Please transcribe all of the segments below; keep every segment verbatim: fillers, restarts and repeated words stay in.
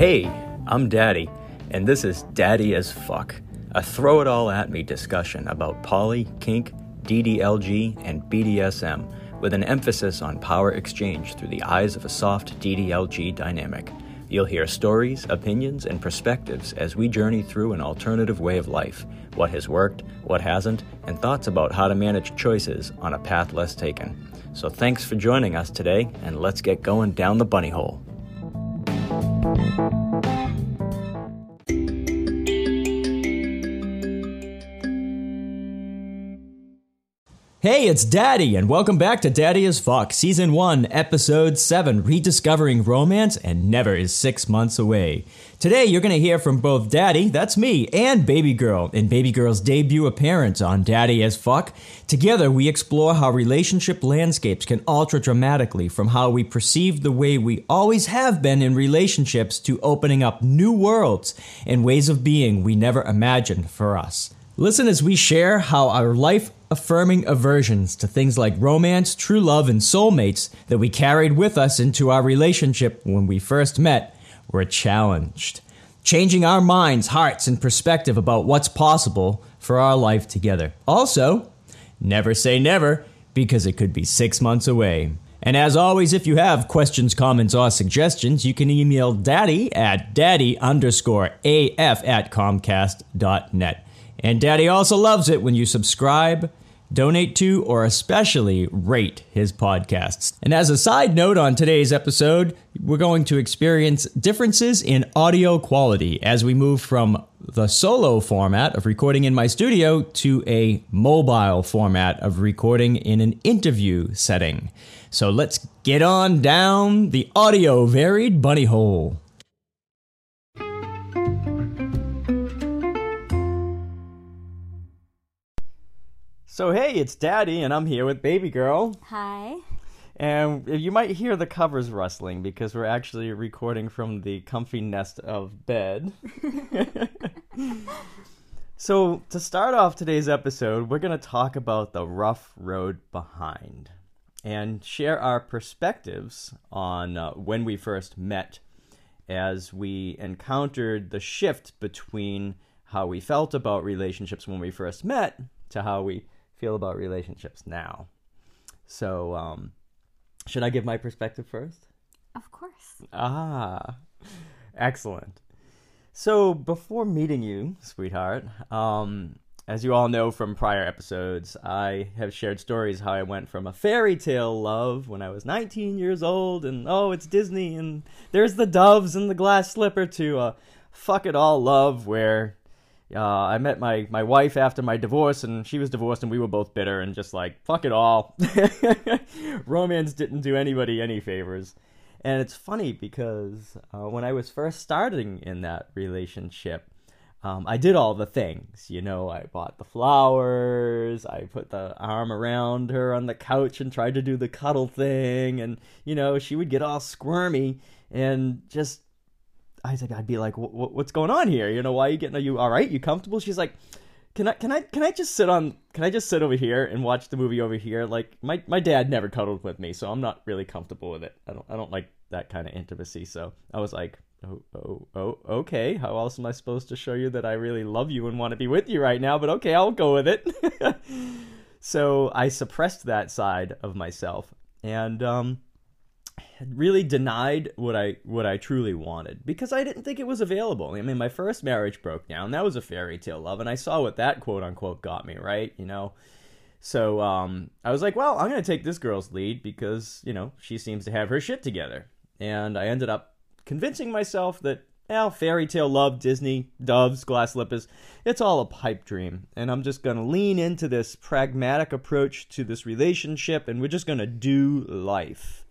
Hey, I'm Daddy, and this is Daddy as Fuck, a throw-it-all-at-me discussion about poly, kink, D D L G, and B D S M, with an emphasis on power exchange through the eyes of a soft D D L G dynamic. You'll hear stories, opinions, and perspectives as we journey through an alternative way of life, what has worked, what hasn't, and thoughts about how to manage choices on a path less taken. So thanks for joining us today, and let's get going down the bunny hole. Hey, it's Daddy, and welcome back to Daddy as Fuck, Season one, Episode seven, Rediscovering Romance, and Never is Six Months Away. Today, you're going to hear from both Daddy, that's me, and Baby Girl, in Baby Girl's debut appearance on Daddy as Fuck. Together, we explore how relationship landscapes can alter dramatically from how we perceive the way we always have been in relationships to opening up new worlds and ways of being we never imagined for us. Listen as we share how our life-affirming aversions to things like romance, true love, and soulmates that we carried with us into our relationship when we first met were challenged, changing our minds, hearts, and perspective about what's possible for our life together. Also, never say never, because it could be six months away. And as always, if you have questions, comments, or suggestions, you can email daddy at daddy underscore af at comcast dot net. And Daddy also loves it when you subscribe, donate to, or especially rate his podcasts. And as a side note on today's episode, we're going to experience differences in audio quality as we move from the solo format of recording in my studio to a mobile format of recording in an interview setting. So let's get on down the audio varied bunny hole. So hey, it's Daddy, and I'm here with Baby Girl. Hi. And you might hear the covers rustling because we're actually recording from the comfy nest of bed. So to start off today's episode, we're going to talk about the rough road behind and share our perspectives on uh, when we first met as we encountered the shift between how we felt about relationships when we first met to how we feel about relationships now. So, um, should I give my perspective first? Of course. Ah, excellent. So, before meeting you, sweetheart, um, as you all know from prior episodes, I have shared stories how I went from a fairy tale love when I was nineteen years old, and oh, it's Disney, and there's the doves and the glass slipper, to a fuck it all love where Uh, I met my, my wife after my divorce, and she was divorced, and we were both bitter and just like, fuck it all. Romance didn't do anybody any favors. And it's funny because uh, when I was first starting in that relationship, um, I did all the things. You know, I bought the flowers, I put the arm around her on the couch and tried to do the cuddle thing. And, you know, she would get all squirmy and just... I was like, I'd be like, what's going on here? You know, why are you getting, are you all right? You comfortable? She's like, can I, can I, can I just sit on, can I just sit over here and watch the movie over here? Like my, my dad never cuddled with me, so I'm not really comfortable with it. I don't, I don't like that kind of intimacy. So I was like, oh, oh, oh, okay. How else am I supposed to show you that I really love you and want to be with you right now? But okay, I'll go with it. So I suppressed that side of myself and, um, really denied what I what I truly wanted because I didn't think it was available. I mean, my first marriage broke down. That was a fairy tale love, and I saw what that quote unquote got me, right? You know, so um, I was like, well, I'm gonna take this girl's lead because you know she seems to have her shit together, and I ended up convincing myself that well, fairy tale love, Disney, doves, glass slippers, it's all a pipe dream, and I'm just gonna lean into this pragmatic approach to this relationship, and we're just gonna do life.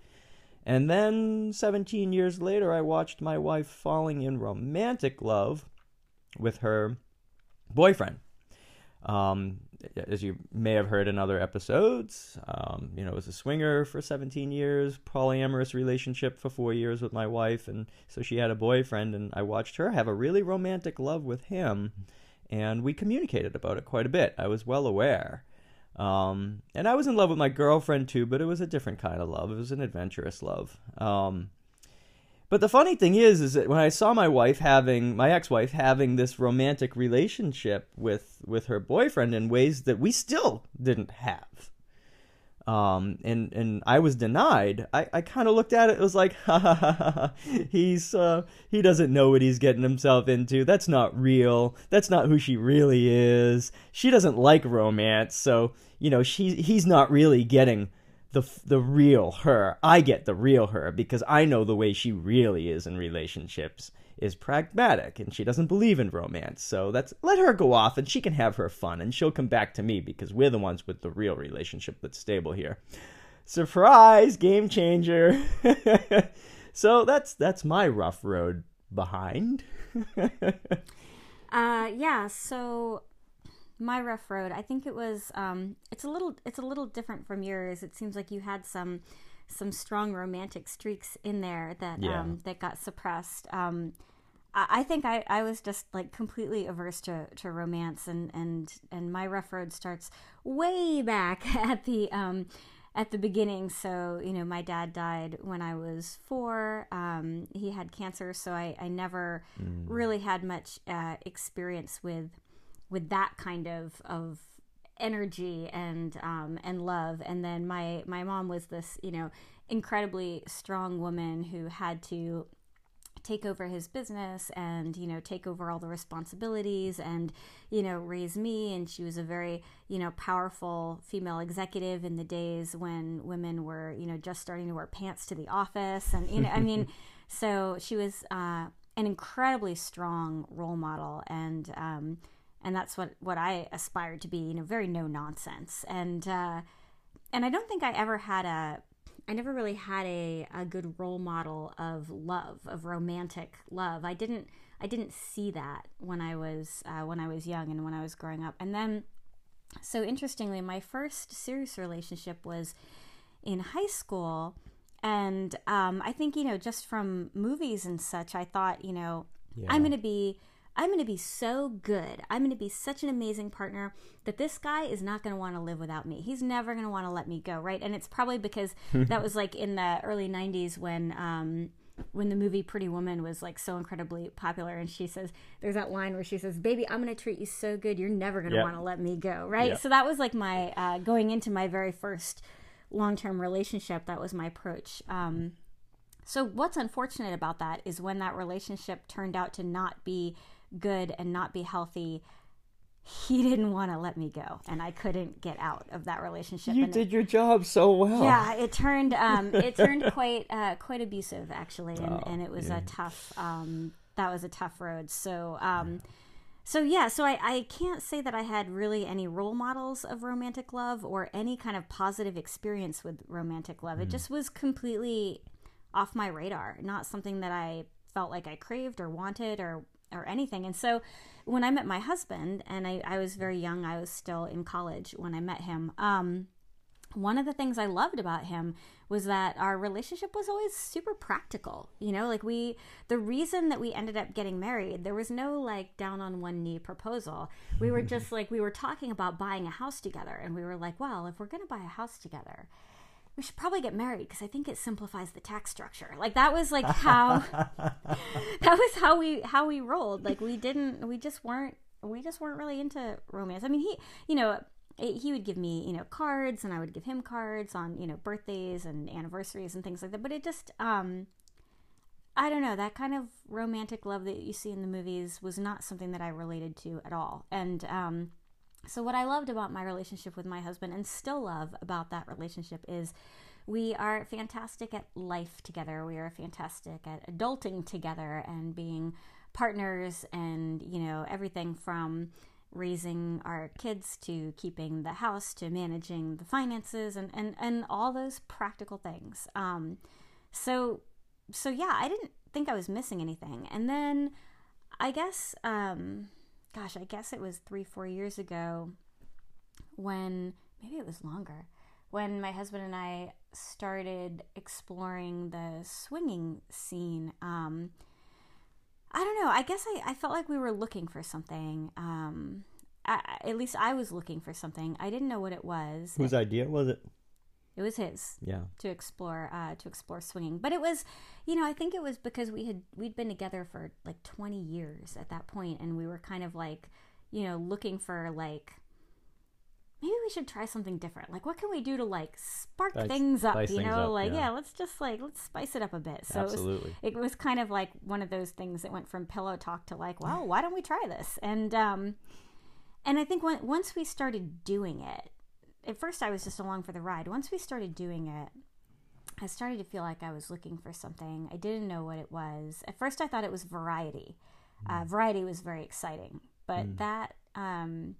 And then seventeen years later, I watched my wife falling in romantic love with her boyfriend. Um, as you may have heard in other episodes, um, you know, I was a swinger for seventeen years, polyamorous relationship for four years with my wife. And so she had a boyfriend, and I watched her have a really romantic love with him. And we communicated about it quite a bit. I was well aware. Um, and I was in love with my girlfriend too, but it was a different kind of love. It was an adventurous love. Um, But the funny thing is, is that when I saw my wife having, my ex-wife having this romantic relationship with, with her boyfriend in ways that we still didn't have, um, and, and I was denied, I, I kind of looked at it, it was like, ha ha ha ha, ha. he's, uh, he doesn't know what he's getting himself into, that's not real, that's not who she really is, she doesn't like romance, so, you know, she, he's not really getting the the real her. I get the real her because I know the way she really is in relationships is pragmatic and she doesn't believe in romance. So that's, let her go off and she can have her fun and she'll come back to me because we're the ones with the real relationship that's stable here. Surprise, game changer. So that's that's my rough road behind. uh yeah, so my rough road, I think it was, um, it's a little, it's a little different from yours. It seems like you had some, some strong romantic streaks in there that, yeah. um, that got suppressed. Um, I, I think I, I was just like completely averse to, to romance, and, and, and my rough road starts way back at the, um, at the beginning. So, you know, my dad died when I was four. Um, he had cancer. So I, I never mm. really had much, uh, experience with with that kind of, of energy and, um, and love. And then my, my mom was this, you know, incredibly strong woman who had to take over his business and, you know, take over all the responsibilities and, you know, raise me. And she was a very, you know, powerful female executive in the days when women were, you know, just starting to wear pants to the office. And, you know, I mean, so she was, uh, an incredibly strong role model, and, um, and that's what, what I aspired to be, you know, very no nonsense. And, uh, and I don't think I ever had a, I never really had a, a good role model of love, of romantic love. I didn't, I didn't see that when I was, uh, when I was young and when I was growing up. And then, so interestingly, my first serious relationship was in high school. And, um, I think, you know, just from movies and such, I thought, you know, yeah. I'm going to be, I'm going to be so good. I'm going to be such an amazing partner that this guy is not going to want to live without me. He's never going to want to let me go, right? And it's probably because that was like in the early nineties when um, when the movie Pretty Woman was like so incredibly popular. And she says, there's that line where she says, baby, I'm going to treat you so good. You're never going to yep. want to let me go, right? Yep. So that was like my uh, going into my very first long-term relationship. That was my approach. Um, so what's unfortunate about that is when that relationship turned out to not be good and not be healthy, he didn't want to let me go, and I couldn't get out of that relationship. You and did it, your job so well. Yeah, it turned um, it turned quite uh, quite abusive actually, and, oh, and it was yeah. a tough um, that was a tough road. So um, so yeah, so I, I can't say that I had really any role models of romantic love or any kind of positive experience with romantic love. Mm. It just was completely off my radar, not something that I felt like I craved or wanted or. or anything. And so when I met my husband, and I, I was very young, I was still in college when I met him. Um, one of the things I loved about him was that our relationship was always super practical. You know, like we, the reason that we ended up getting married, there was no like down on one knee proposal. We were just like, we were talking about buying a house together, and we were like, well, if we're going to buy a house together, we should probably get married because I think it simplifies the tax structure. Like that was like how that was how we how we rolled. Like we didn't we just weren't we just weren't really into romance. I mean, he you know he would give me you know cards, and I would give him cards on you know birthdays and anniversaries and things like that. But it just um I don't know, that kind of romantic love that you see in the movies was not something that I related to at all. And um so what I loved about my relationship with my husband, and still love about that relationship, is we are fantastic at life together. We are fantastic at adulting together and being partners, and, you know, everything from raising our kids to keeping the house to managing the finances and, and, and all those practical things. Um, so, so yeah, I didn't think I was missing anything. And then I guess, um, gosh, I guess it was three, four years ago when, maybe it was longer, when my husband and I started exploring the swinging scene. Um, I don't know. I guess I, I felt like we were looking for something. Um, I, at least I was looking for something. I didn't know what it was. Whose idea was it? It was his, yeah, to explore, uh, to explore swinging. But it was, you know, I think it was because we had, we'd been together for like twenty years at that point, and we were kind of like, you know, looking for like, maybe we should try something different. Like, what can we do to like spark spice, things up? You know, up, like, yeah. yeah, let's just like, let's spice it up a bit. So Absolutely. It was, it was kind of like one of those things that went from pillow talk to like, well, why don't we try this? And, um, and I think when, once we started doing it, at first I was just along for the ride. Once we started doing it, I started to feel like I was looking for something. I didn't know what it was. At first I thought it was variety. Mm. Uh, variety was very exciting, but mm. that, um,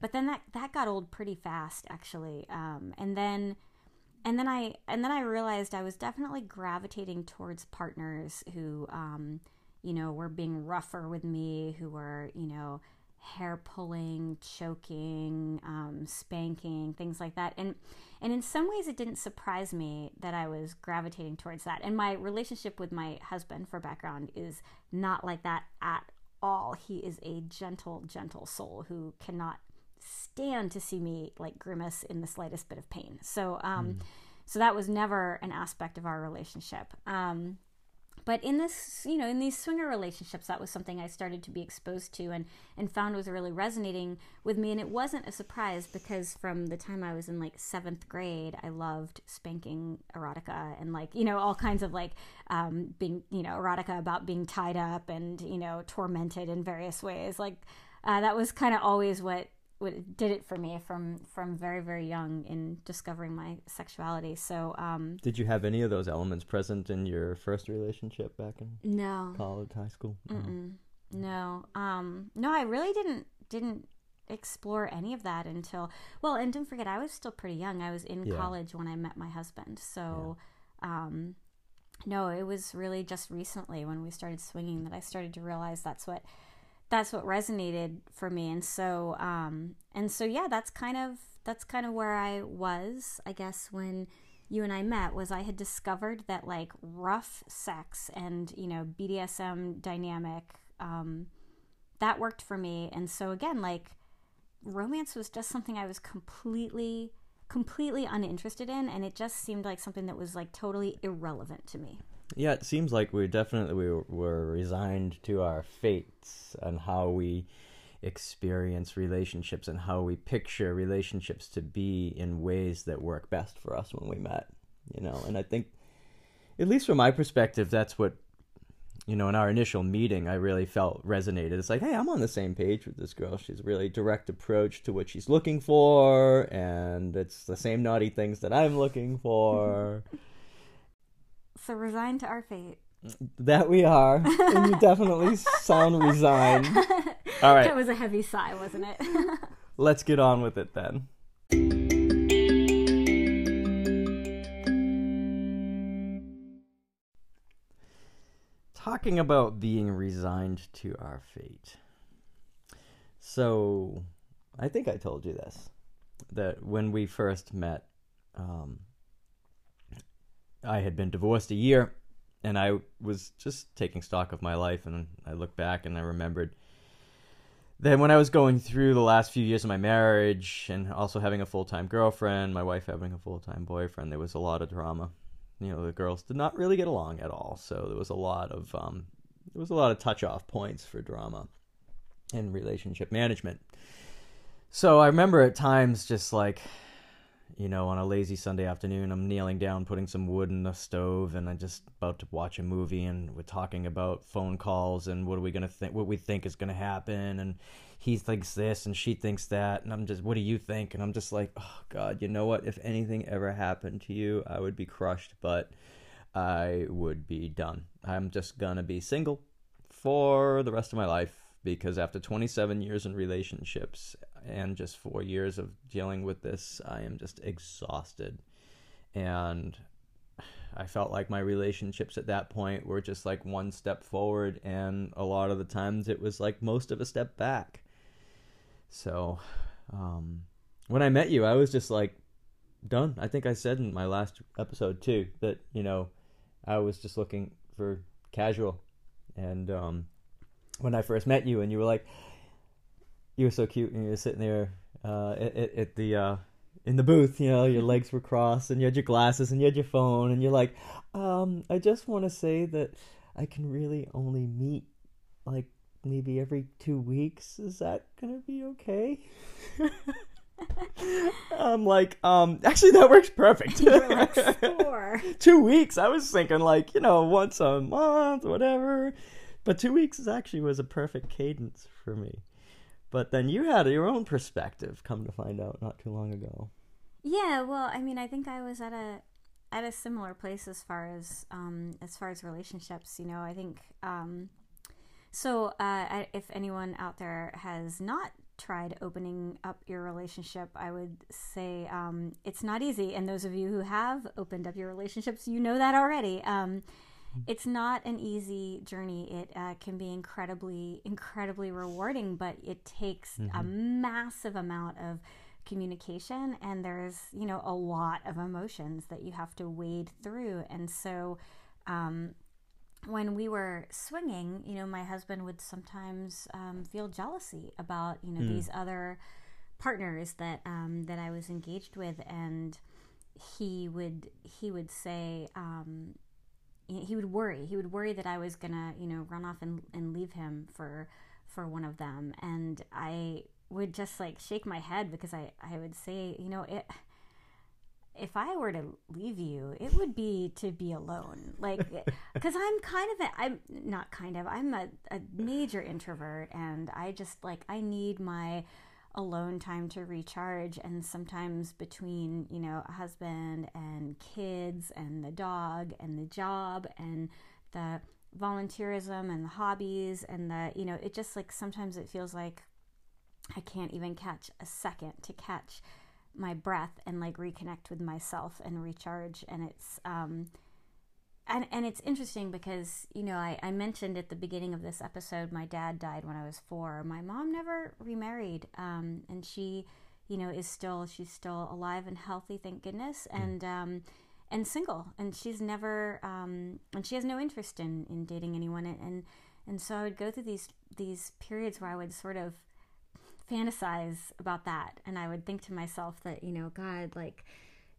but then that, that got old pretty fast actually. Um, and then, and then I, and then I realized I was definitely gravitating towards partners who, um, you know, were being rougher with me, who were, you know, hair pulling, choking, um, spanking, things like that. And, and in some ways it didn't surprise me that I was gravitating towards that. And my relationship with my husband, for background, is not like that at all. He is a gentle, gentle soul who cannot stand to see me like grimace in the slightest bit of pain. So, um, mm. so that was never an aspect of our relationship. Um, But in this, you know, in these swinger relationships, that was something I started to be exposed to and, and found was really resonating with me. And it wasn't a surprise because from the time I was in like seventh grade, I loved spanking erotica and like, you know, all kinds of like um, being, you know, erotica about being tied up and, you know, tormented in various ways. Like uh, that was kind of always what, what did it for me from, from very, very young in discovering my sexuality. So, um, did you have any of those elements present in your first relationship back in no. college, high school? Mm-mm. Oh. No. Um, no, I really didn't, didn't explore any of that until, well, and don't forget, I was still pretty young. I was in yeah. college when I met my husband. So, yeah. um, no, it was really just recently when we started swinging that I started to realize that's what, that's what resonated for me. And so, um, and so, yeah, that's kind of, that's kind of where I was, I guess, when you and I met, was I had discovered that like rough sex and, you know, B D S M dynamic, um, that worked for me. And so again, like romance was just something I was completely, completely uninterested in. And it just seemed like something that was like totally irrelevant to me. Yeah, it seems like we definitely we were resigned to our fates and how we experience relationships and how we picture relationships to be in ways that work best for us when we met, you know. And I think, at least from my perspective, that's what, you know, in our initial meeting, I really felt resonated. It's like, hey, I'm on the same page with this girl. She's really direct approach to what she's looking for, and it's the same naughty things that I'm looking for. So resigned to our fate. That we are. And you definitely sound resigned. All right. That was a heavy sigh, wasn't it? Let's get on with it then. Talking about being resigned to our fate. So I think I told you this, that when we first met, um, I had been divorced a year, and I was just taking stock of my life, and I looked back and I remembered that when I was going through the last few years of my marriage and also having a full-time girlfriend, my wife having a full-time boyfriend, there was a lot of drama. You know, the girls did not really get along at all, so there was a lot of um, there was a lot of touch-off points for drama and relationship management. So I remember at times just like, you know, on a lazy Sunday afternoon, I'm kneeling down, putting some wood in the stove, and I'm just about to watch a movie, and we're talking about phone calls and what are we gonna think, what we think is gonna happen, and he thinks this and she thinks that, and I'm just, what do you think? And I'm just like, oh God, you know what? If anything ever happened to you, I would be crushed, but I would be done. I'm just gonna be single for the rest of my life, because after twenty-seven years in relationships and just four years of dealing with this, I am just exhausted. And I felt like my relationships at that point were just like one step forward, and a lot of the times it was like most of a step back. So um, when I met you, I was just like done. I think I said in my last episode too that, you know, I was just looking for casual. And um, when I first met you, and you were like, you were so cute, and you were sitting there uh, at, at the uh, in the booth, you know, your legs were crossed and you had your glasses and you had your phone and you're like, um, I just want to say that I can really only meet like maybe every two weeks. Is that going to be okay? I'm like, um, actually that works perfect. You're like four. Two weeks. I was thinking like, you know, once a month, whatever. But two weeks is actually was a perfect cadence for me. But then you had your own perspective, come to find out, not too long ago. Yeah, well, I mean, I think I was at a at a similar place as far as um, as far as relationships. You know, I think um, so. Uh, if anyone out there has not tried opening up your relationship, I would say um, it's not easy. And those of you who have opened up your relationships, you know that already. Um, It's not an easy journey. It uh, can be incredibly, incredibly rewarding, but it takes mm-hmm. a massive amount of communication, and there's, you know, a lot of emotions that you have to wade through. And so um, when we were swinging, you know, my husband would sometimes um, feel jealousy about, you know, mm. these other partners that um, that I was engaged with, and he would he would say, um, he would worry. He would worry that I was gonna, you know, run off and, and leave him for for one of them. And I would just like shake my head because I, I would say, you know, it, if I were to leave you, it would be to be alone. Like, because I'm kind of, a, I'm not kind of, I'm a, a major introvert, and I just like, I need my alone time to recharge. And sometimes between, you know, a husband and kids and the dog and the job and the volunteerism and the hobbies and the, you know, it just like, sometimes it feels like I can't even catch a second to catch my breath and like reconnect with myself and recharge. And it's, um, and, and it's interesting because, you know, I, I mentioned at the beginning of this episode, my dad died when I was four. My mom never remarried. Um, and she, you know, is still, she's still alive and healthy, thank goodness. And, um, and single, and she's never, um, and she has no interest in, in dating anyone. And, and, and so I would go through these, these periods where I would sort of fantasize about that. And I would think to myself that, you know, God, like,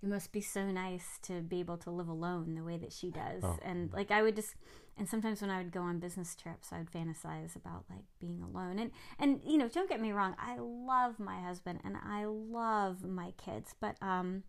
it must be so nice to be able to live alone the way that she does. Oh. And like, I would just, and sometimes when I would go on business trips, I would fantasize about like being alone. And, and, you know, don't get me wrong, I love my husband and I love my kids, but, um,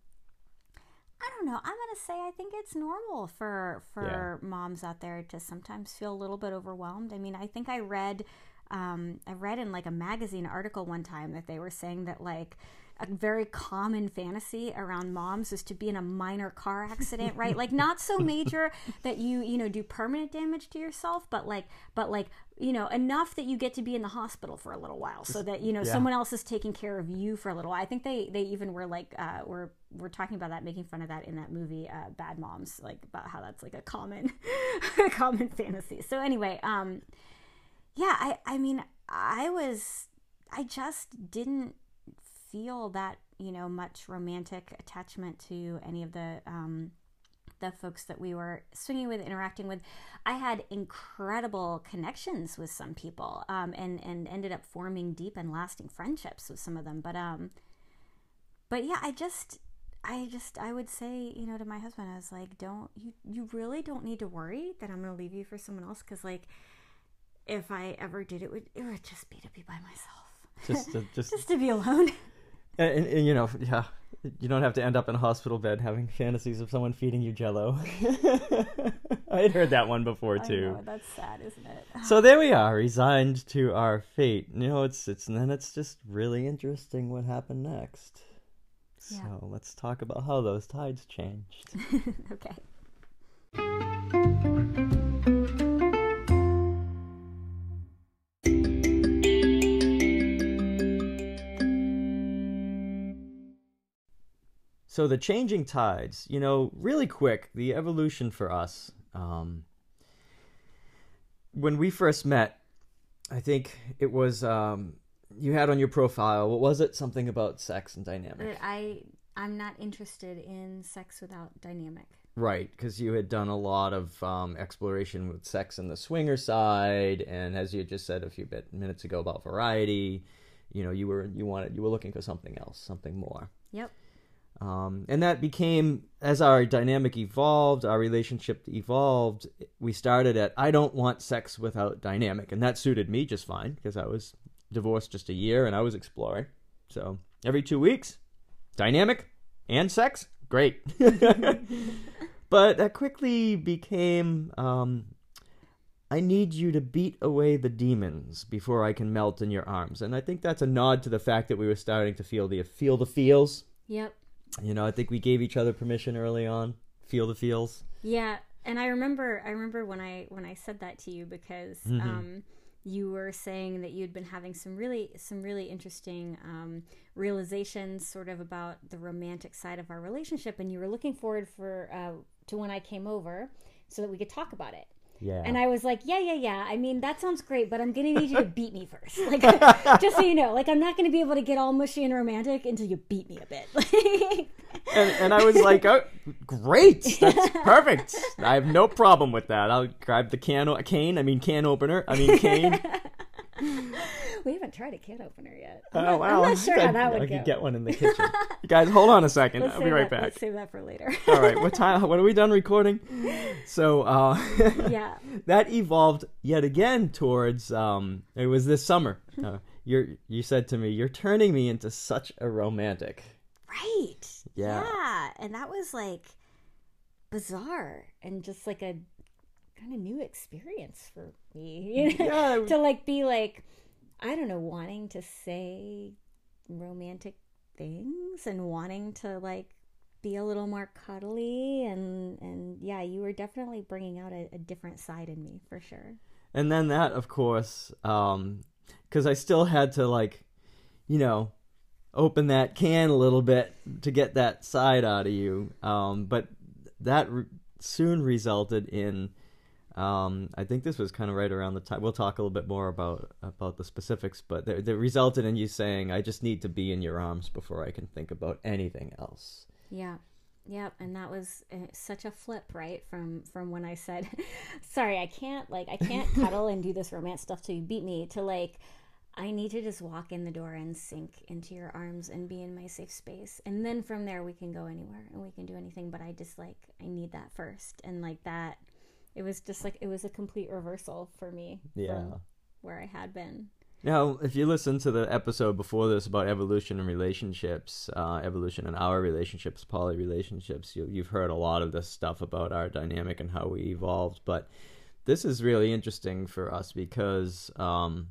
I don't know, I'm going to say, I think it's normal for, for yeah. moms out there to sometimes feel a little bit overwhelmed. I mean, I think I read, um, I read in like a magazine article one time that they were saying that like, a very common fantasy around moms is to be in a minor car accident, right? Like not so major that you, you know, do permanent damage to yourself, but like, but like, you know, enough that you get to be in the hospital for a little while so that, you know, yeah. someone else is taking care of you for a little while. I think they, they even were like, uh, were, were talking about that, making fun of that in that movie, uh, Bad Moms, like about how that's like a common, a common fantasy. So anyway, um, yeah, I, I mean, I was, I just didn't feel that, you know, much romantic attachment to any of the um the folks that we were swinging with, interacting with. I had incredible connections with some people, um and and ended up forming deep and lasting friendships with some of them, but um but yeah, I just I just I would say, you know, to my husband, I was like, don't you you really don't need to worry that I'm gonna leave you for someone else, because like if I ever did, it would it would just be to be by myself, just to, just, just to be alone. And, and, and you know, yeah, you don't have to end up in a hospital bed having fantasies of someone feeding you Jell-O. I had heard that one before too. I know, that's sad, isn't it? So there we are, resigned to our fate. You know, it's it's and then it's just really interesting what happened next. So yeah. Let's talk about how those tides changed. Okay. So the changing tides, you know, really quick, the evolution for us. Um, when we first met, I think it was, um, you had on your profile, what was it? Something about sex and dynamic. I, I'm not interested in sex without dynamic. Right, because you had done a lot of um, exploration with sex and the swinger side. And as you just said a few bit, minutes ago about variety, you know, you were you wanted you were looking for something else, something more. Yep. Um, and that became, as our dynamic evolved, our relationship evolved, we started at, I don't want sex without dynamic. And that suited me just fine because I was divorced just a year and I was exploring. So every two weeks, dynamic and sex, great. But that quickly became, um, I need you to beat away the demons before I can melt in your arms. And I think that's a nod to the fact that we were starting to feel the, feel the feels. Yep. You know, I think we gave each other permission early on. Feel the feels. Yeah, and I remember, I remember when I when I said that to you because mm-hmm. um, you were saying that you'd been having some really some really interesting um, realizations, sort of about the romantic side of our relationship, and you were looking forward for uh, to when I came over so that we could talk about it. Yeah. And I was like, yeah, yeah, yeah. I mean, that sounds great, but I'm going to need you to beat me first. Like, just so you know, like, I'm not going to be able to get all mushy and romantic until you beat me a bit. and, and I was like, oh, great. That's perfect. I have no problem with that. I'll grab the can, cane. I mean, can opener. I mean, cane. We haven't tried a can opener yet. I'm oh, not, wow. I'm not sure I, how that would I go. I could get one in the kitchen. You guys, hold on a second. Let's I'll be right that, back. Let's save that for later. All right. What time? When are we done recording? So uh, yeah, that evolved yet again towards, um, it was this summer. Uh, you're, you said to me, you're turning me into such a romantic. Right. Yeah. Yeah. And that was like bizarre and just like a kind of new experience for me. You know? Yeah. To like be like, I don't know, wanting to say romantic things and wanting to like be a little more cuddly and and yeah, you were definitely bringing out a, a different side in me for sure. And then that, of course, um, because I still had to like, you know, open that can a little bit to get that side out of you. Um, but that re- soon resulted in. Um, I think this was kind of right around the time. We'll talk a little bit more about about the specifics, but that resulted in you saying, I just need to be in your arms before I can think about anything else. Yeah. Yeah. And that was uh, such a flip, right? From from when I said, sorry, I can't like I can't cuddle and do this romance stuff till you beat me, to like, I need to just walk in the door and sink into your arms and be in my safe space. And then from there we can go anywhere and we can do anything. But I just like, I need that first. And like that. It was just like, it was a complete reversal for me. Yeah. From where I had been. Now, if you listen to the episode before this about evolution and relationships, uh, evolution in our relationships, poly relationships, you, you've heard a lot of this stuff about our dynamic and how we evolved. But this is really interesting for us because, um,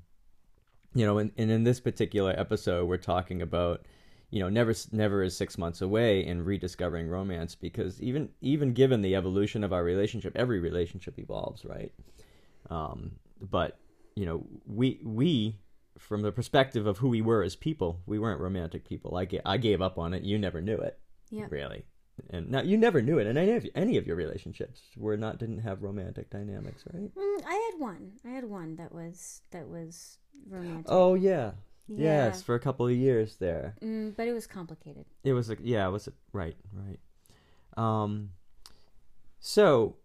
you know, and in, in, in this particular episode, we're talking about, you know, never never is six months away in rediscovering romance, because even even given the evolution of our relationship, every relationship evolves, right? Um, but, you know, we, we, from the perspective of who we were as people, we weren't romantic people. I, ga- I gave up on it. You never knew it, yep. Really. And now you never knew it, and any of, any of your relationships were not didn't have romantic dynamics, right? Mm, I had one. I had one that was that was romantic. Oh, yeah. Yeah. Yes, for a couple of years there. Mm, but it was complicated. It was, a, yeah, it was, a, right, right. Um, so,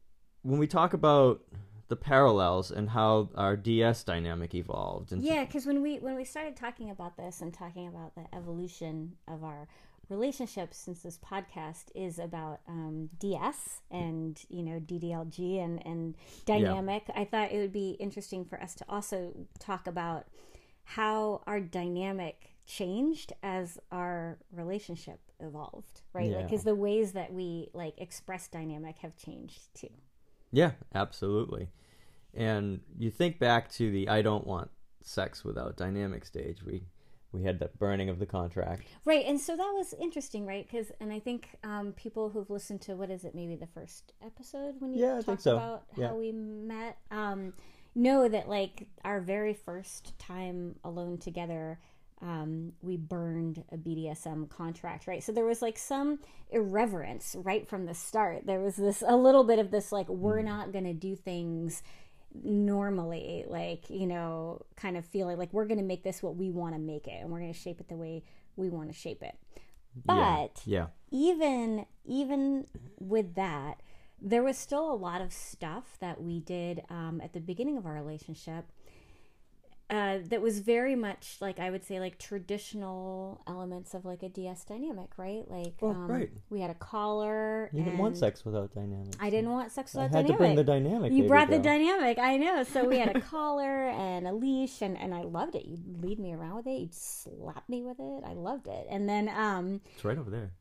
when we talk about the parallels and how our D S dynamic evolved. And yeah, because when we, when we started talking about this and talking about the evolution of our relationships, since this podcast is about um, D S and, you know, D D L G and, and dynamic, yeah. I thought it would be interesting for us to also talk about how our dynamic changed as our relationship evolved, right? Yeah. Like, because the ways that we like express dynamic have changed too. Yeah, absolutely. And you think back to the I don't want sex without dynamic stage. We we had the burning of the contract. Right, and so that was interesting, right? Because, and I think um, people who've listened to, what is it, maybe the first episode when you yeah, talked so. about yeah. how we met, um, know that like our very first time alone together, um, we burned a B D S M contract, right? So there was like some irreverence right from the start. There was this, a little bit of this, like, we're not going to do things normally, like, you know, kind of feeling like we're going to make this what we want to make it, and we're going to shape it the way we want to shape it. But yeah, yeah. even, even with that, there was still a lot of stuff that we did um, at the beginning of our relationship uh, that was very much like, I would say, like traditional elements of like a D S dynamic, right? Like, oh, um, right. we had a collar. You and didn't want sex without dynamics. I didn't want sex without dynamic. I had dynamic. to bring the dynamic. You brought girl. the dynamic. I know. So we had a collar and a leash, and, and I loved it. You'd lead me around with it. You'd slap me with it. I loved it. And then, um, it's right over there.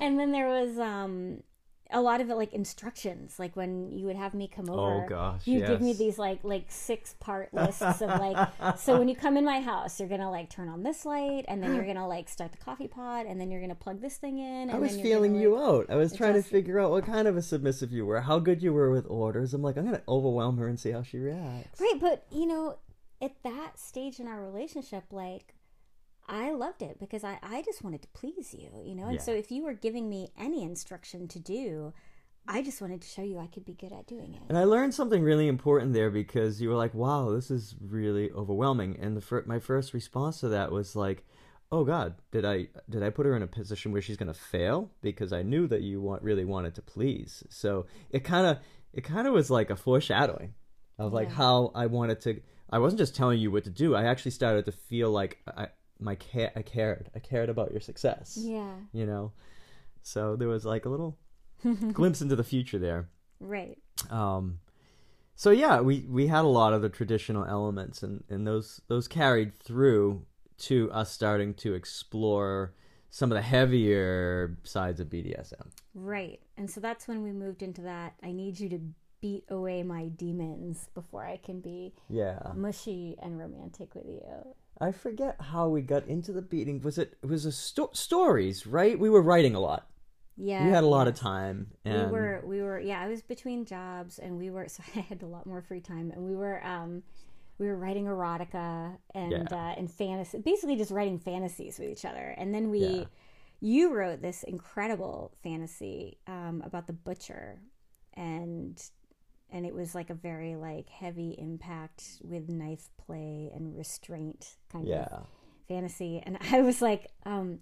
And then there was, um, a lot of it like instructions, like when you would have me come over, oh gosh, you yes. give me these like like six part lists of like, so when you come in my house, you're gonna like turn on this light, and then you're gonna like start the coffee pot, and then you're gonna plug this thing in. And I was then feeling gonna, you like, out. I was adjust. trying to figure out what kind of a submissive you were, how good you were with orders. I'm like, I'm gonna overwhelm her and see how she reacts. Right, but you know, at that stage in our relationship, like, I loved it because I, I just wanted to please you, you know? And yeah. so if you were giving me any instruction to do, I just wanted to show you I could be good at doing it. And I learned something really important there, because you were like, wow, this is really overwhelming. And the fir- my first response to that was like, oh God, did I did I put her in a position where she's going to fail? Because I knew that you want, really wanted to please. So it kind of it kind of was like a foreshadowing of like yeah. how I wanted to, I wasn't just telling you what to do. I actually started to feel like I, My care, I cared. I cared about your success. Yeah. You know, so there was like a little glimpse into the future there. Right. Um, so yeah, we, we had a lot of the traditional elements, and, and those those carried through to us starting to explore some of the heavier sides of B D S M. Right, and so that's when we moved into that. I need you to beat away my demons before I can be yeah mushy and romantic with you. I forget how we got into the beating. Was it, it was a sto- stories, right? We were writing a lot. Yeah. We had a lot yes. of time. And... We were, we were, yeah, I was between jobs, and we were, so I had a lot more free time, and we were, um, we were writing erotica and, yeah. uh, and fantasy, basically just writing fantasies with each other. And then we, yeah. you wrote this incredible fantasy, um, about the butcher, and And it was like a very like heavy impact with knife play and restraint kind yeah. of fantasy. And I was like, um,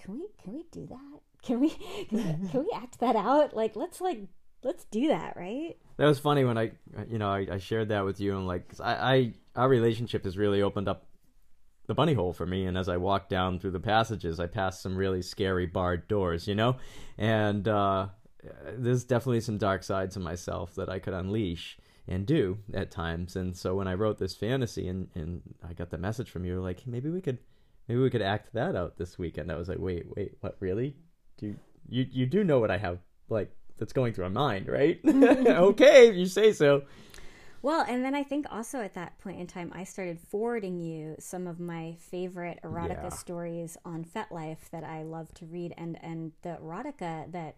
can we can we do that? Can we can, can we act that out? Like, let's like let's do that, right? That was funny when I you know I, I shared that with you, and like 'cause I, I our relationship has really opened up the bunny hole for me. And as I walked down through the passages, I passed some really scary barred doors, you know, and. uh There's definitely some dark side to myself that I could unleash and do at times. And so when I wrote this fantasy and, and I got the message from you, like, maybe we could maybe we could act that out this weekend. I was like, wait, wait, what, really? Do you you do know what I have, like, that's going through my mind, right? Okay, if you say so. Well, and then I think also at that point in time, I started forwarding you some of my favorite erotica yeah. stories on FetLife that I love to read. And, and the erotica that...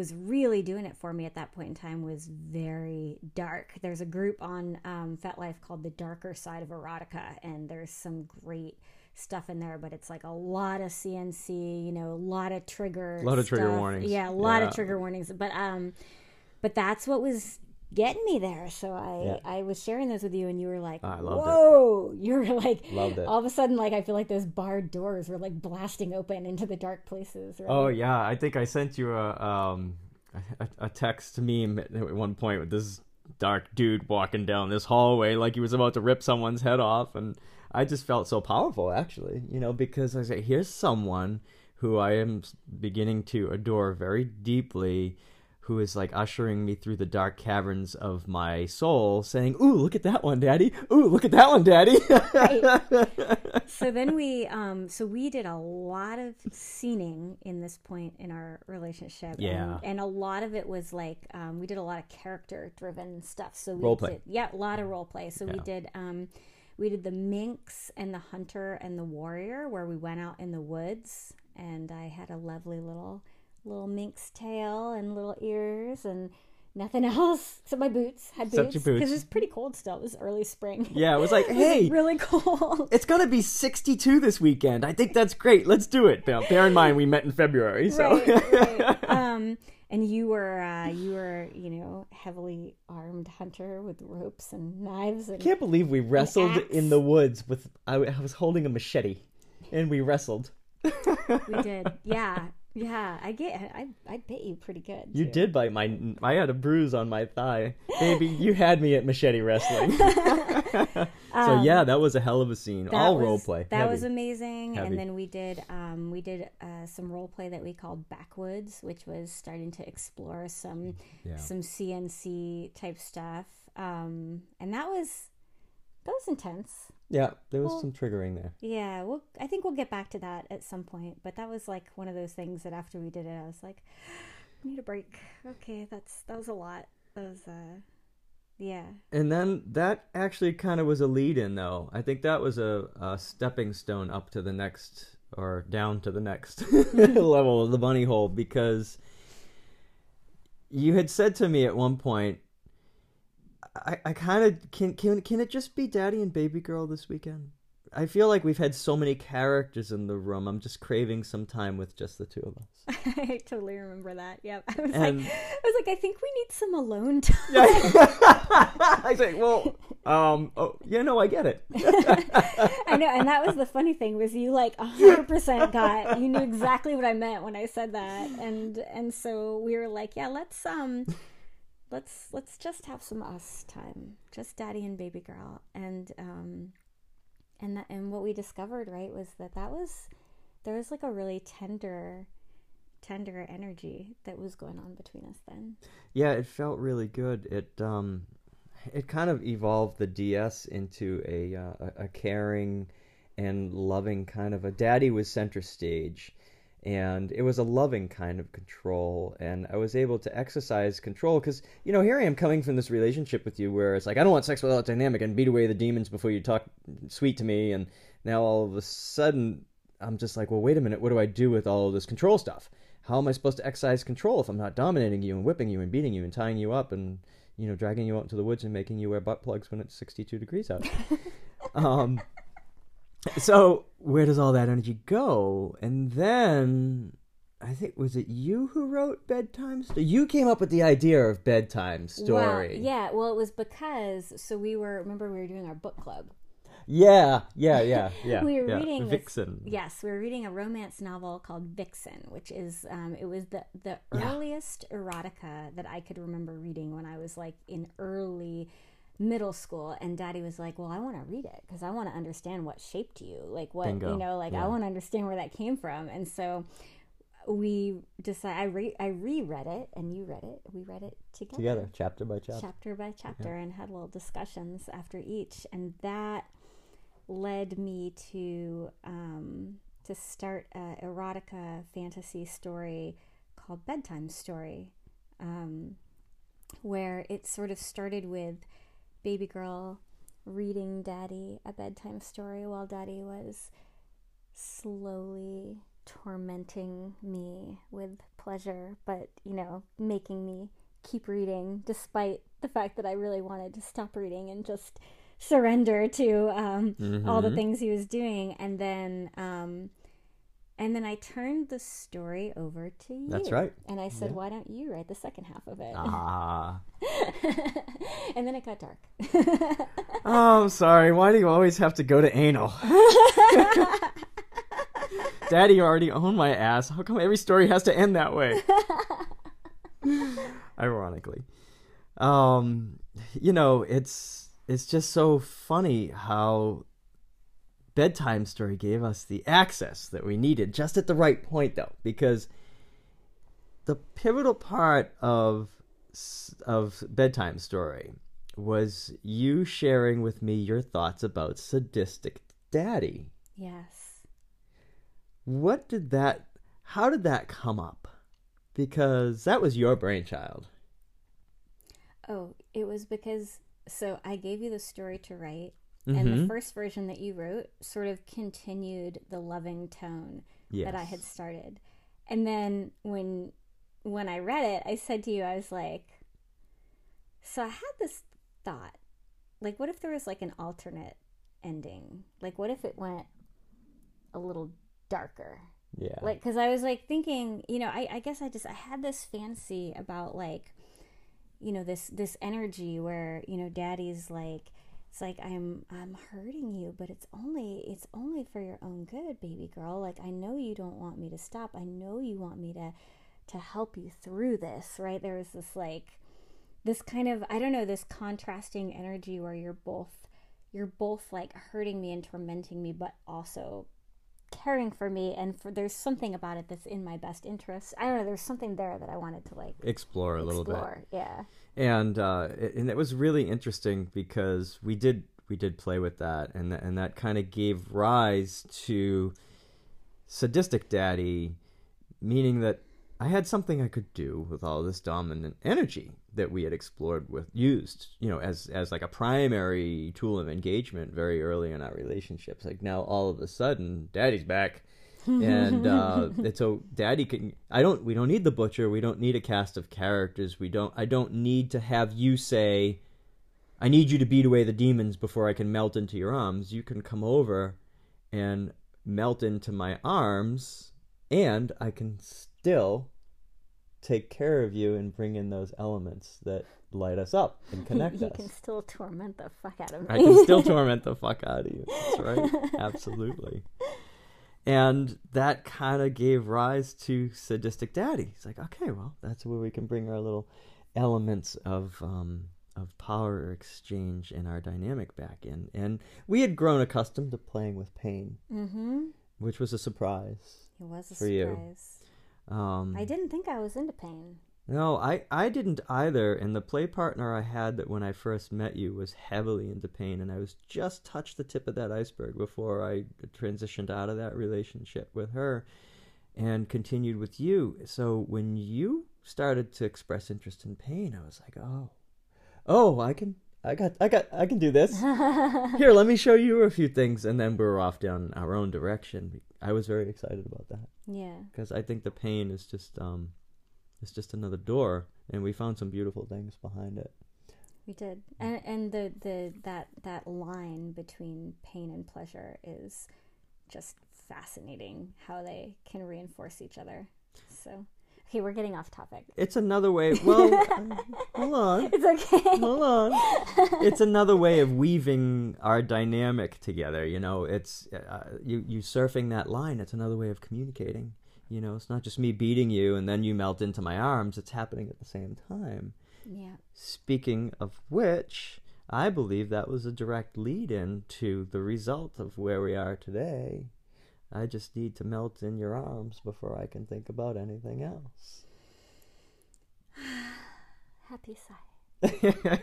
was really doing it for me at that point in time was very dark. There's a group on um, FetLife called The Darker Side of Erotica, and there's some great stuff in there, but it's like a lot of C N C, you know, a lot of trigger A lot of stuff. trigger warnings. Yeah, a lot yeah. of trigger warnings. But um, but that's what was getting me there. So I, yeah. I was sharing those with you, and you were like, I loved whoa! It. You were like, loved it. All of a sudden, like, I feel like those barred doors were like blasting open into the dark places. Right? Oh yeah. I think I sent you a, um, a, a text meme at one point with this dark dude walking down this hallway like he was about to rip someone's head off. And I just felt so powerful, actually, you know, because I was like, here's someone who I am beginning to adore very deeply, who is like ushering me through the dark caverns of my soul, saying, "Ooh, look at that one, Daddy! Ooh, look at that one, Daddy!" Right. So then we, um, so we did a lot of scening in this point in our relationship, yeah. And, and a lot of it was like um, we did a lot of character-driven stuff. So we role play. Did, yeah, a lot of role play. So yeah. we did, um, we did the minx and the hunter and the warrior, where we went out in the woods, and I had a lovely little. Little minx tail and little ears and nothing else. So my boots had boots because it was pretty cold still. It was early spring. Yeah, it was like, hey, was really cold. It's gonna be sixty-two this weekend. I think that's great. Let's do it. Now, bear in mind we met in February, so. Right, right. um, and you were uh, you were you know heavily armed hunter with ropes and knives. And I can't believe we wrestled in the woods with. I, I was holding a machete, and we wrestled. We did, yeah. Yeah, I get. I I bit you pretty good. You too. Did bite my. I had a bruise on my thigh, baby. You had me at machete wrestling. So um, yeah, that was a hell of a scene. All was, role play. That Heavy. was amazing. Heavy. And then we did um we did uh, some role play that we called Backwoods, which was starting to explore some yeah. some C N C type stuff. Um, and that was that was intense. Yeah, there was well, some triggering there. Yeah, well, I think we'll get back to that at some point. But that was like one of those things that after we did it, I was like, I need a break. Okay, that's that was a lot. That was, uh, yeah. And then that actually kind of was a lead-in, though. I think that was a, a stepping stone up to the next, or down to the next level of the bunny hole. Because you had said to me at one point, I, I kind of can can can it just be Daddy and Baby Girl this weekend? I feel like we've had so many characters in the room. I'm just craving some time with just the two of us. I totally remember that. Yeah, I was and, like, I was like, I think we need some alone time. I was like, well, um, oh, yeah, no, I get it. I know, and that was the funny thing was you like one hundred percent got you knew exactly what I meant when I said that, and and so we were like, yeah, let's um. Let's let's just have some us time, just Daddy and Baby Girl, and um, and that, and what we discovered, right, was that that was there was like a really tender, tender energy that was going on between us then. Yeah, it felt really good. It um, it kind of evolved the D S into a uh, a caring and loving kind of a Daddy was center stage. And it was a loving kind of control, and I was able to exercise control because, you know, here I am coming from this relationship with you where it's like, I don't want sex without dynamic and beat away the demons before you talk sweet to me. And now all of a sudden I'm just like, well, wait a minute. What do I do with all of this control stuff? How am I supposed to exercise control if I'm not dominating you and whipping you and beating you and tying you up and, you know, dragging you out into the woods and making you wear butt plugs when it's sixty-two degrees out? um So where does all that energy go? And then I think, was it you who wrote bedtime story? You came up with the idea of bedtime story. Well, yeah. Well, it was because, so we were, remember we were doing our book club. Yeah. Yeah. Yeah. Yeah. we were yeah. reading Vixen. This, yes. We were reading a romance novel called Vixen, which is, um, it was the, the yeah. earliest erotica that I could remember reading when I was like in early middle school, and Daddy was like, well, I want to read it because I want to understand what shaped you, like what Bingo. you know, like yeah. I want to understand where that came from. And so we decided, I re I reread it, and you read it. We read it together, together, chapter by chapter, chapter by chapter, yeah. and had little discussions after each, and that led me to um, to start a erotica fantasy story called Bedtime Story, um, where it sort of started with Baby Girl reading Daddy a bedtime story while Daddy was slowly tormenting me with pleasure, but, you know, making me keep reading despite the fact that I really wanted to stop reading and just surrender to um, mm-hmm. all the things he was doing. And then um, and then I turned the story over to you. That's right. And I said, yeah. why don't you write the second half of it? Ah. And then it got dark. Oh, I'm sorry. Why do you always have to go to anal? Daddy already owned my ass. How come every story has to end that way? Ironically. Um, you know, it's it's just so funny how Bedtime Story gave us the access that we needed just at the right point, though, because the pivotal part of of Bedtime Story was you sharing with me your thoughts about sadistic Daddy. Yes. What did that, how did that come up? Because that was your brainchild. Oh, it was because, so I gave you the story to write. And mm-hmm. the first version that you wrote sort of continued the loving tone yes. that I had started. And then when when I read it, I said to you, I was like, so I had this thought, like, what if there was like an alternate ending? Like, what if it went a little darker? Yeah. Like, because I was like thinking, you know, I, I guess I just, I had this fancy about like, you know, this, this energy where, you know, Daddy's like, It's like, I'm I'm hurting you, but it's only it's only for your own good, baby girl. Like, I know you don't want me to stop. I know you want me to to help you through this, right? There was this like this kind of, I don't know, this contrasting energy where you're both you're both like hurting me and tormenting me, but also caring for me, and for there's something about it that's in my best interest. I don't know, there's something there that I wanted to like explore a explore. little bit. Yeah. And uh, and it was really interesting because we did we did play with that, and th- and that kind of gave rise to sadistic daddy, meaning that I had something I could do with all this dominant energy that we had explored with used, you know, as as like a primary tool of engagement very early in our relationships. Like, now all of a sudden, daddy's back. and uh and so daddy can I don't we don't need the butcher, we don't need a cast of characters, we don't I don't need to have you say, I need you to beat away the demons before I can melt into your arms. You can come over and melt into my arms, and I can still take care of you and bring in those elements that light us up and connect you us. You can still torment the fuck out of me. I can still torment the fuck out of you. That's right. Absolutely. And that kind of gave rise to sadistic daddy. It's like, okay, well, that's where we can bring our little elements of um, of power exchange and our dynamic back in. And we had grown accustomed to playing with pain, mm-hmm. which was a surprise. It was a for surprise. You. Um, I didn't think I was into pain. No, I, I didn't either. And the play partner I had that when I first met you was heavily into pain, and I was just touched the tip of that iceberg before I transitioned out of that relationship with her and continued with you. So when you started to express interest in pain, I was like, oh, oh, I can, I got, I got, I can do this. Here, let me show you a few things. And then we were off down our own direction. I was very excited about that. Yeah. Because I think the pain is just, um, it's just another door, and we found some beautiful things behind it. We did. And and the, the that that line between pain and pleasure is just fascinating, how they can reinforce each other. So, okay, we're getting off topic. It's another way. Well, hold on. It's okay. Hold on. It's another way of weaving our dynamic together, you know. It's uh, you you surfing that line. It's another way of communicating. You know, it's not just me beating you and then you melt into my arms. It's happening at the same time. Yeah. Speaking of which, I believe that was a direct lead-in to the result of where we are today. I just need to melt in your arms before I can think about anything else. Happy sigh.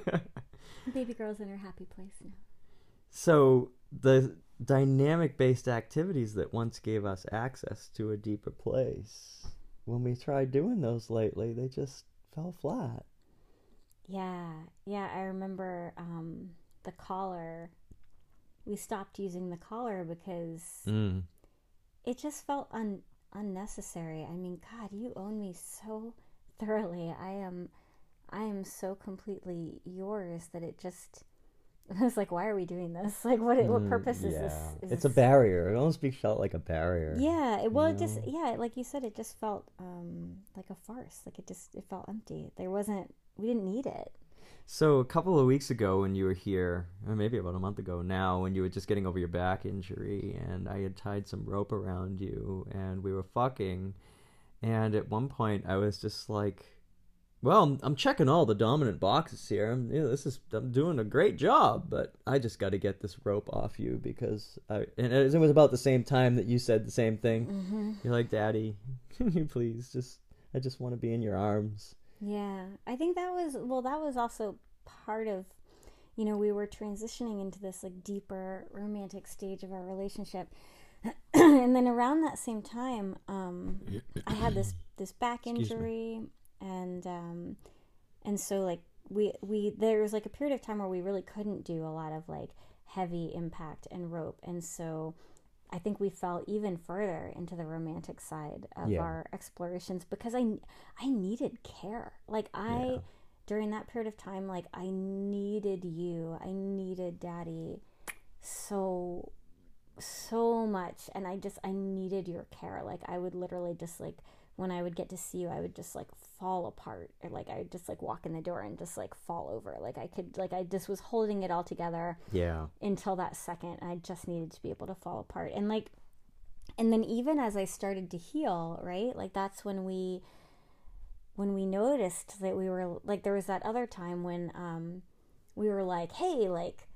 Baby girl's in her happy place now. So the dynamic-based activities that once gave us access to a deeper place, when we tried doing those lately, they just fell flat. Yeah, yeah, I remember um, the collar. We stopped using the collar because mm. it just felt un- unnecessary. I mean, God, you own me so thoroughly. I am, I am so completely yours that it just... I was like, why are we doing this? Like, what what purpose is yeah. this? Is it's this? A barrier. It almost felt like a barrier. Yeah. It, well, you know? It just, yeah, like you said, it just felt um, like a farce. Like, it just, it felt empty. There wasn't, we didn't need it. So a couple of weeks ago when you were here, or maybe about a month ago now, when you were just getting over your back injury, and I had tied some rope around you, and we were fucking, and at one point I was just like, well, I'm, I'm checking all the dominant boxes here. I'm, you know, this is I'm doing a great job, but I just got to get this rope off you because I. And it was about the same time that you said the same thing. Mm-hmm. You're like, Daddy, can you please just? I just want to be in your arms. Yeah, I think that was well. That was also part of, you know, we were transitioning into this like deeper romantic stage of our relationship, and then around that same time, um, I had this this back Excuse injury. Me. And, um, and so like we, we, there was like a period of time where we really couldn't do a lot of like heavy impact and rope. And so I think we fell even further into the romantic side of yeah. our explorations because I, I needed care. Like I, yeah. during that period of time, like I needed you, I needed Daddy so, so much. And I just, I needed your care. Like I would literally just like when I would get to see you, I would just, like, fall apart. Or, like, I would just, like, walk in the door and just, like, fall over. Like, I could, like, I just was holding it all together. Yeah. Until that second. I just needed to be able to fall apart. And, like, and then even as I started to heal, right, like, that's when we, when we noticed that we were, like, there was that other time when um, we were like, hey, like,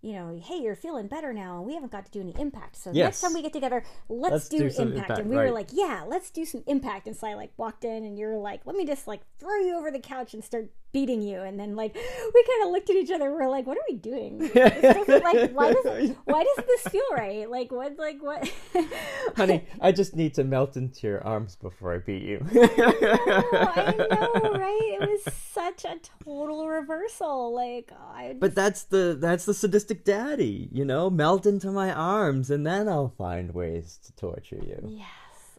you know, hey, you're feeling better now, and we haven't got to do any impact. So yes. Next time we get together, let's, let's do, do impact. impact. And we right. were like, yeah, let's do some impact. And so I, like, walked in, and you're like, let me just, like, throw you over the couch and start beating you. And then, like, we kind of looked at each other. And we're like, what are we doing? This like, why does it, why does this feel right? Like, what, like, what? Honey, I just need to melt into your arms before I beat you. I know, I know, right? It was such a total reversal. Like, oh, I just... but that's the that's the sadistic daddy, you know, melt into my arms and then I'll find ways to torture you. Yes.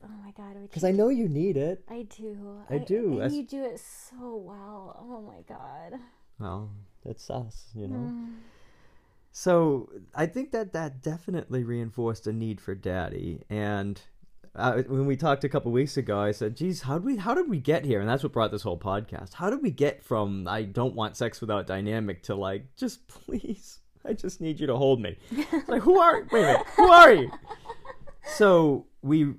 Oh my God. Because I know you need it. I do. I, I do. And I... you do it so well. Oh my God. Well, it's us, you know. Mm. So I think that that definitely reinforced a need for daddy. And uh, when we talked a couple weeks ago, I said, geez, how did we, how did we get here? And that's what brought this whole podcast. How did we get from I don't want sex without dynamic to like, just please. I just need you to hold me. It's like, who are? Wait a minute, who are you? So we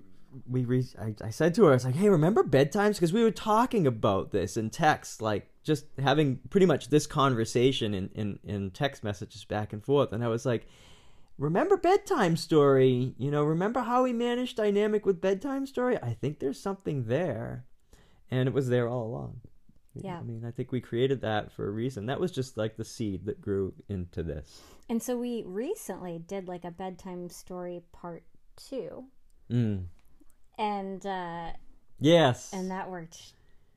we re, I, I said to her, I was like, hey, remember bedtimes? Because we were talking about this in text, like just having pretty much this conversation in, in in text messages back and forth. And I was like, remember bedtime story? You know, remember how we managed dynamic with bedtime story? I think there's something there, and it was there all along. Yeah. I mean, I think we created that for a reason. That was just like the seed that grew into this. And so we recently did like a bedtime story part two. Mm. And uh yes. And that worked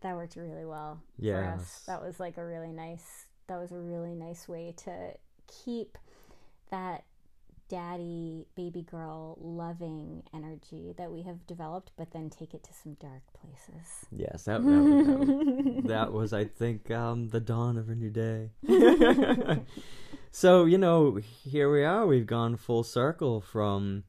that worked really well yes. for us. That was like a really nice that was a really nice way to keep that daddy baby girl loving energy that we have developed, but then take it to some dark places. Yes, that, that, that, that was, I think, um, the dawn of a new day. So, you know, here we are. We've gone full circle from,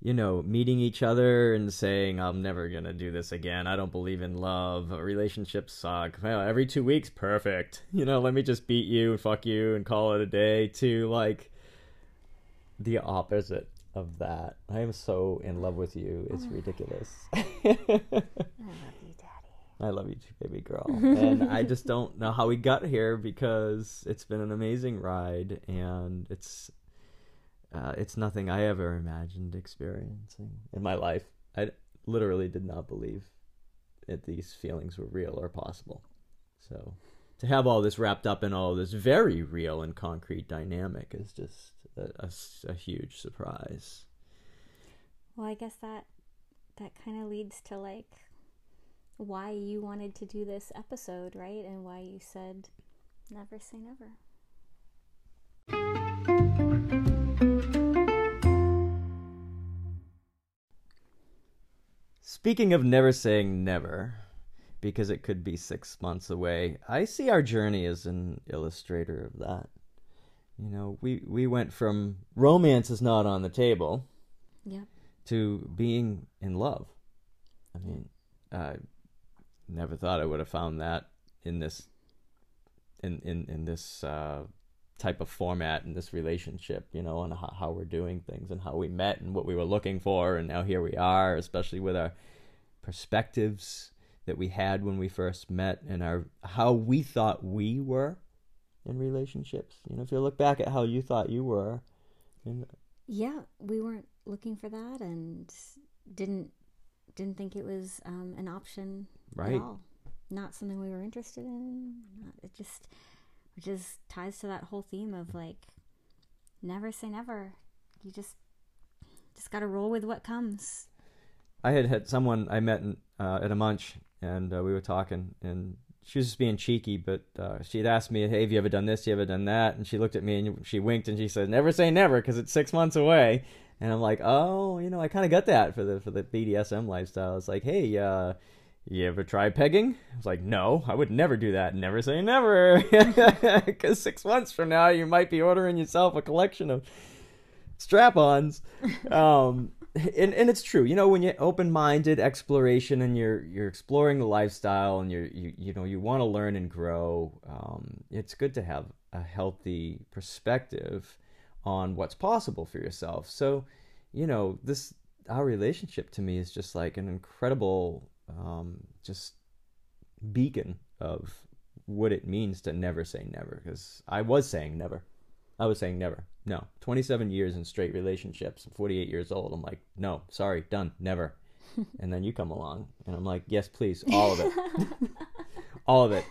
you know, meeting each other and saying, I'm never going to do this again. I don't believe in love. Relationships suck. Well, every two weeks, perfect. You know, let me just beat you and fuck you and call it a day to, like, the opposite of that. I am so in love with you. It's oh ridiculous. I love you, Daddy. I love you too, baby girl. And I just don't know how we got here because it's been an amazing ride, and it's uh, it's nothing I ever imagined experiencing in my life. I literally did not believe that these feelings were real or possible. So to have all this wrapped up in all this very real and concrete dynamic is just A, a, a huge surprise. Well, I guess that that kind of leads to like why you wanted to do this episode, right? And why you said never say never. Speaking of never saying never, because it could be six months away, I see our journey as an illustrator of that. You know, we, we went from romance is not on the table yeah. to being in love. I mean, I never thought I would have found that in this in, in, in this uh, type of format, in this relationship, you know, and how, how we're doing things and how we met and what we were looking for. And now here we are, especially with our perspectives that we had when we first met and our how we thought we were. In relationships, you know, if you look back at how you thought you were, you know. Yeah, we weren't looking for that and didn't didn't think it was um, an option right. at all. Not something we were interested in. It just, it just ties to that whole theme of like, never say never. You just just got to roll with what comes. I had had someone I met in, uh, at a munch, and uh, we were talking and. She was just being cheeky, but uh, she'd asked me, hey, have you ever done this? Have you ever done that? And she looked at me and she winked and she said, never say never because it's six months away. And I'm like, oh, you know, I kind of got that for the for the B D S M lifestyle. It's like, hey, uh, you ever try pegging? I was like, no, I would never do that. Never say never because six months from now, you might be ordering yourself a collection of strap-ons. Um and, and it's true, you know, when you're open-minded exploration and you're you're exploring the lifestyle and you're, you you know, you want to learn and grow, um, it's good to have a healthy perspective on what's possible for yourself. So, you know, this, our relationship to me is just like an incredible um, just beacon of what it means to never say never, because I was saying never. I was saying never. No. twenty-seven years in straight relationships. I'm forty-eight years old. I'm like, no, sorry, done, never. And then you come along and I'm like, yes, please, all of it. All of it.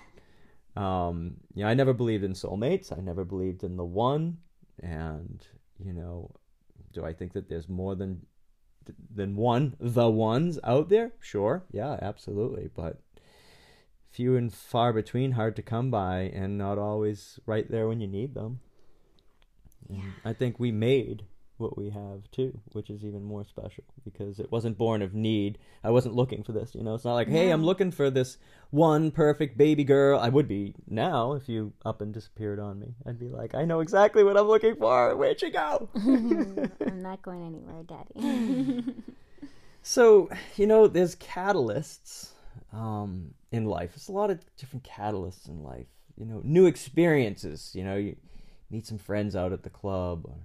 Um, you know, I never believed in soulmates. I never believed in the one. And, you know, do I think that there's more than than one, the ones out there? Sure. Yeah, absolutely. But few and far between, hard to come by, and not always right there when you need them. Yeah. I think we made what we have too, which is even more special because it wasn't born of need. I wasn't looking for this, you know. It's not like, hey, I'm looking for this one perfect baby girl. I would be now if you up and disappeared on me. I'd be like, I know exactly what I'm looking for. Where'd you go? I'm not going anywhere, Daddy. So, you know, there's catalysts um, in life. There's a lot of different catalysts in life. You know, new experiences. You know, you meet some friends out at the club, or,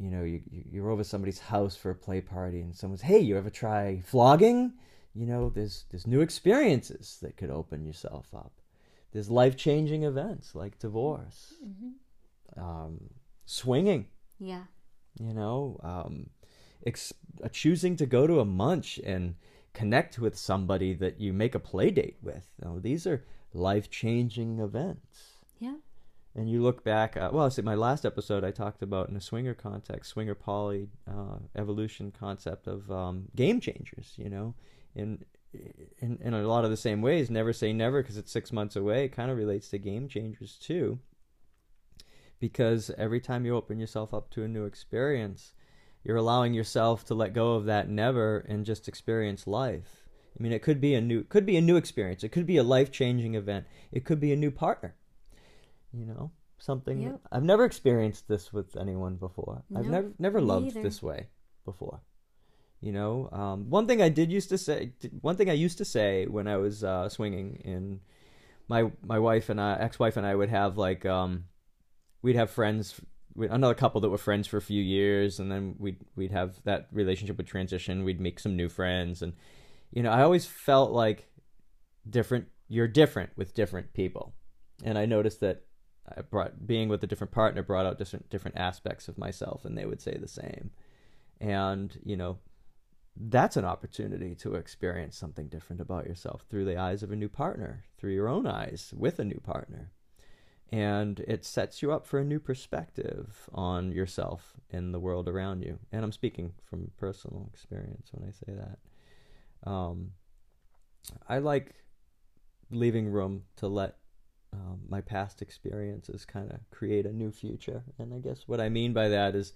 you know, you, you're over somebody's house for a play party and someone's, hey, you ever try flogging? You know, there's, there's new experiences that could open yourself up. There's life-changing events like divorce, mm-hmm. um, swinging. Yeah. You know, um, ex- uh, choosing to go to a munch and connect with somebody that you make a play date with. You know, these are life-changing events. Yeah. And you look back, uh, well, I said my last episode I talked about in a swinger context, swinger poly uh, evolution concept of um, game changers, you know, in, in, in a lot of the same ways. Never say never because it's six months away. It kind of relates to game changers too, because every time you open yourself up to a new experience, you're allowing yourself to let go of that never and just experience life. I mean, it could be a new, could be a new experience. It could be a life-changing event. It could be a new partner. You know, something, yep. I've never experienced this with anyone before. Nope, I've never never loved either. This way before. You know, um, one thing I did used to say, one thing I used to say when I was uh, swinging, and my my wife and I, ex-wife and I would have like, um, we'd have friends, another couple that were friends for a few years, and then we'd, we'd have that relationship would transition, we'd make some new friends. And, you know, I always felt like different, you're different with different people. And I noticed that I brought, being with a different partner brought out different different aspects of myself, and they would say the same. And, you know, that's an opportunity to experience something different about yourself through the eyes of a new partner, through your own eyes with a new partner. And it sets you up for a new perspective on yourself and the world around you. And I'm speaking from personal experience when I say that. Um, I like leaving room to let Um, my past experiences kind of create a new future. And I guess what I mean by that is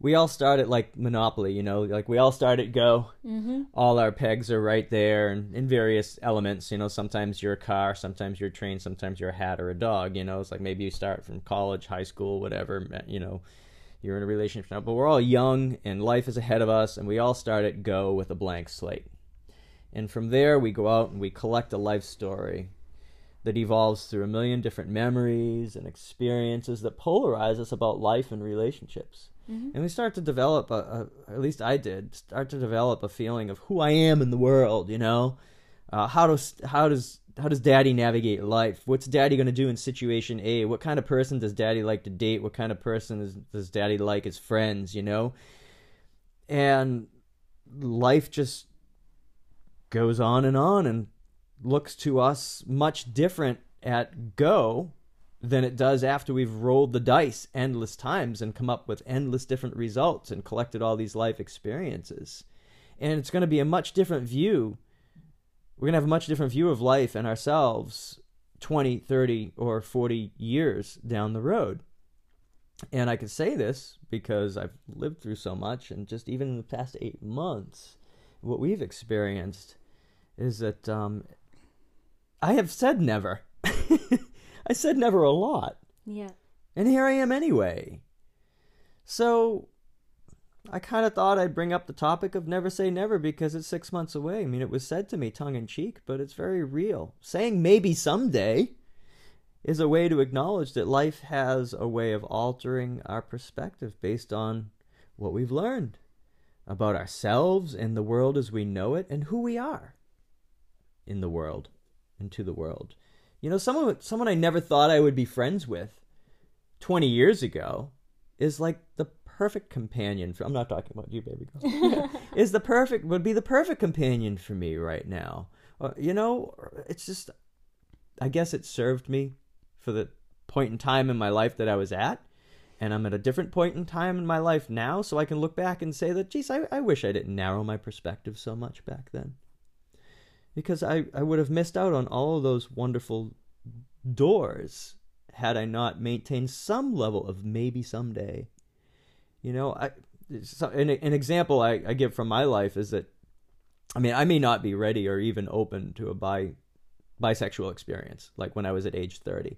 we all start at like Monopoly, you know, like we all start at Go. Mm-hmm. All our pegs are right there and in various elements, you know, sometimes you're a car, sometimes you're a train, sometimes you're a hat or a dog, you know, it's like maybe you start from college, high school, whatever, you know, you're in a relationship now, but we're all young and life is ahead of us and we all start at Go with a blank slate. And from there we go out and we collect a life story that evolves through a million different memories and experiences that polarize us about life and relationships. Mm-hmm. And we start to develop, a, a, at least I did, start to develop a feeling of who I am in the world, you know? Uh, how does how does, how does Daddy navigate life? What's Daddy going to do in situation A? What kind of person does Daddy like to date? What kind of person is, does Daddy like as friends, you know? And life just goes on and on and looks to us much different at Go than it does after we've rolled the dice endless times and come up with endless different results and collected all these life experiences. And it's going to be a much different view. We're going to have a much different view of life and ourselves twenty, thirty, or forty years down the road. And I can say this because I've lived through so much, and just even in the past eight months, what we've experienced is that um, I have said never. I said never a lot. Yeah. And here I am anyway. So I kind of thought I'd bring up the topic of never say never because it's six months away. I mean, it was said to me tongue-in-cheek, but it's very real. Saying maybe someday is a way to acknowledge that life has a way of altering our perspective based on what we've learned about ourselves and the world as we know it and who we are in the world and to the world. You know, someone, someone I never thought I would be friends with twenty years ago is like the perfect companion for, I'm not talking about you, baby girl. is the perfect would be the perfect companion for me right now. Uh, you know, it's just, I guess it served me for the point in time in my life that I was at, and I'm at a different point in time in my life now, so I can look back and say that, geez, I, I wish I didn't narrow my perspective so much back then, because I, I would have missed out on all of those wonderful doors had I not maintained some level of maybe someday. You know, I, so an, an example I, I give from my life is that, I mean, I may not be ready or even open to a bi, bisexual experience, like when I was at age thirty.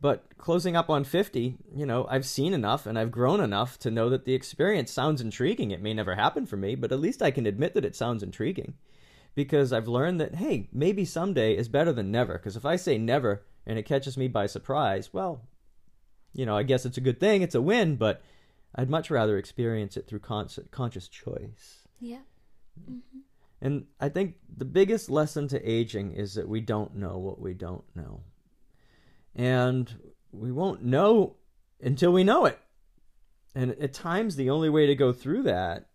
But closing up on fifty, you know, I've seen enough and I've grown enough to know that the experience sounds intriguing. It may never happen for me, but at least I can admit that it sounds intriguing because I've learned that, hey, maybe someday is better than never. Because if I say never and it catches me by surprise, well, you know, I guess it's a good thing. It's a win, but I'd much rather experience it through con conscious choice. Yeah. Mm-hmm. And I think the biggest lesson to aging is that we don't know what we don't know. And we won't know until we know it. And at times, the only way to go through that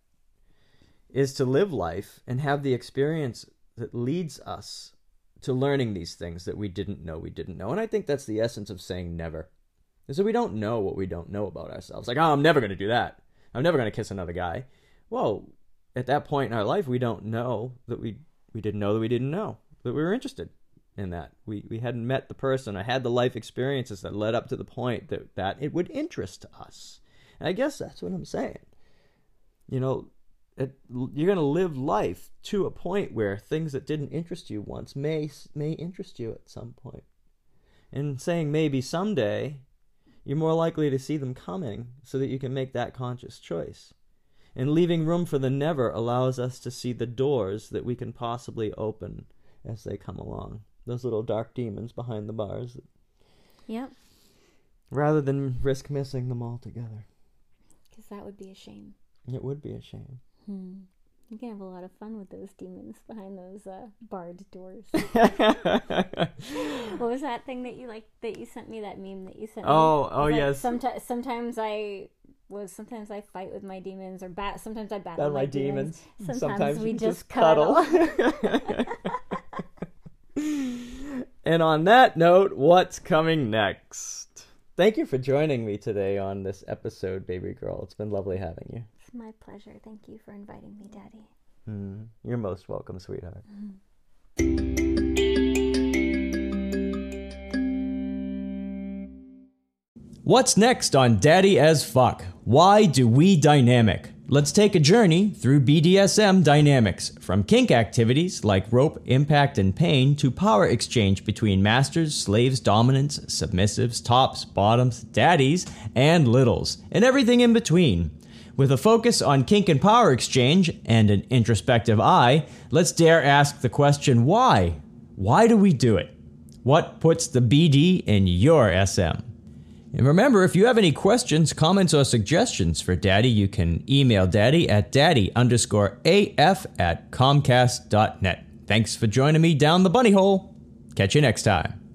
is to live life and have the experience that leads us to learning these things that we didn't know we didn't know. And I think that's the essence of saying never. So we don't know what we don't know about ourselves. Like, oh, I'm never going to do that. I'm never going to kiss another guy. Well, at that point in our life, we don't know that we, we didn't know that we didn't know that we were interested in that. We, we hadn't met the person or had the life experiences that led up to the point that, that it would interest us. And I guess that's what I'm saying. You know, it, you're going to live life to a point where things that didn't interest you once may, may interest you at some point. And saying maybe someday, you're more likely to see them coming so that you can make that conscious choice. And leaving room for the never allows us to see the doors that we can possibly open as they come along. Those little dark demons behind the bars. Yep. Rather than risk missing them altogether. Because that would be a shame. It would be a shame. Hmm. You can have a lot of fun with those demons behind those uh, barred doors. What was that thing that you like that you sent me, that meme that you sent oh, me? Oh, oh yes. Sometimes, sometimes I was sometimes I fight with my demons, or bat. Sometimes I battle my, my demons. demons. Sometimes, sometimes we just, just cuddle. cuddle. And on that note, what's coming next? Thank you for joining me today on this episode, baby girl. It's been lovely having you. It's my pleasure. Thank you for inviting me, Daddy. Mm, you're most welcome, sweetheart. Mm. What's next on Daddy as Fuck? Why do we dynamic? Let's take a journey through B D S M dynamics, from kink activities like rope, impact, and pain to power exchange between masters, slaves, dominants, submissives, tops, bottoms, daddies, and littles, and everything in between. With a focus on kink and power exchange and an introspective eye, let's dare ask the question, why? Why do we do it? What puts the B D in your S M? And remember, if you have any questions, comments, or suggestions for Daddy, you can email Daddy at daddy underscore af at comcast dot net. Thanks for joining me down the bunny hole. Catch you next time.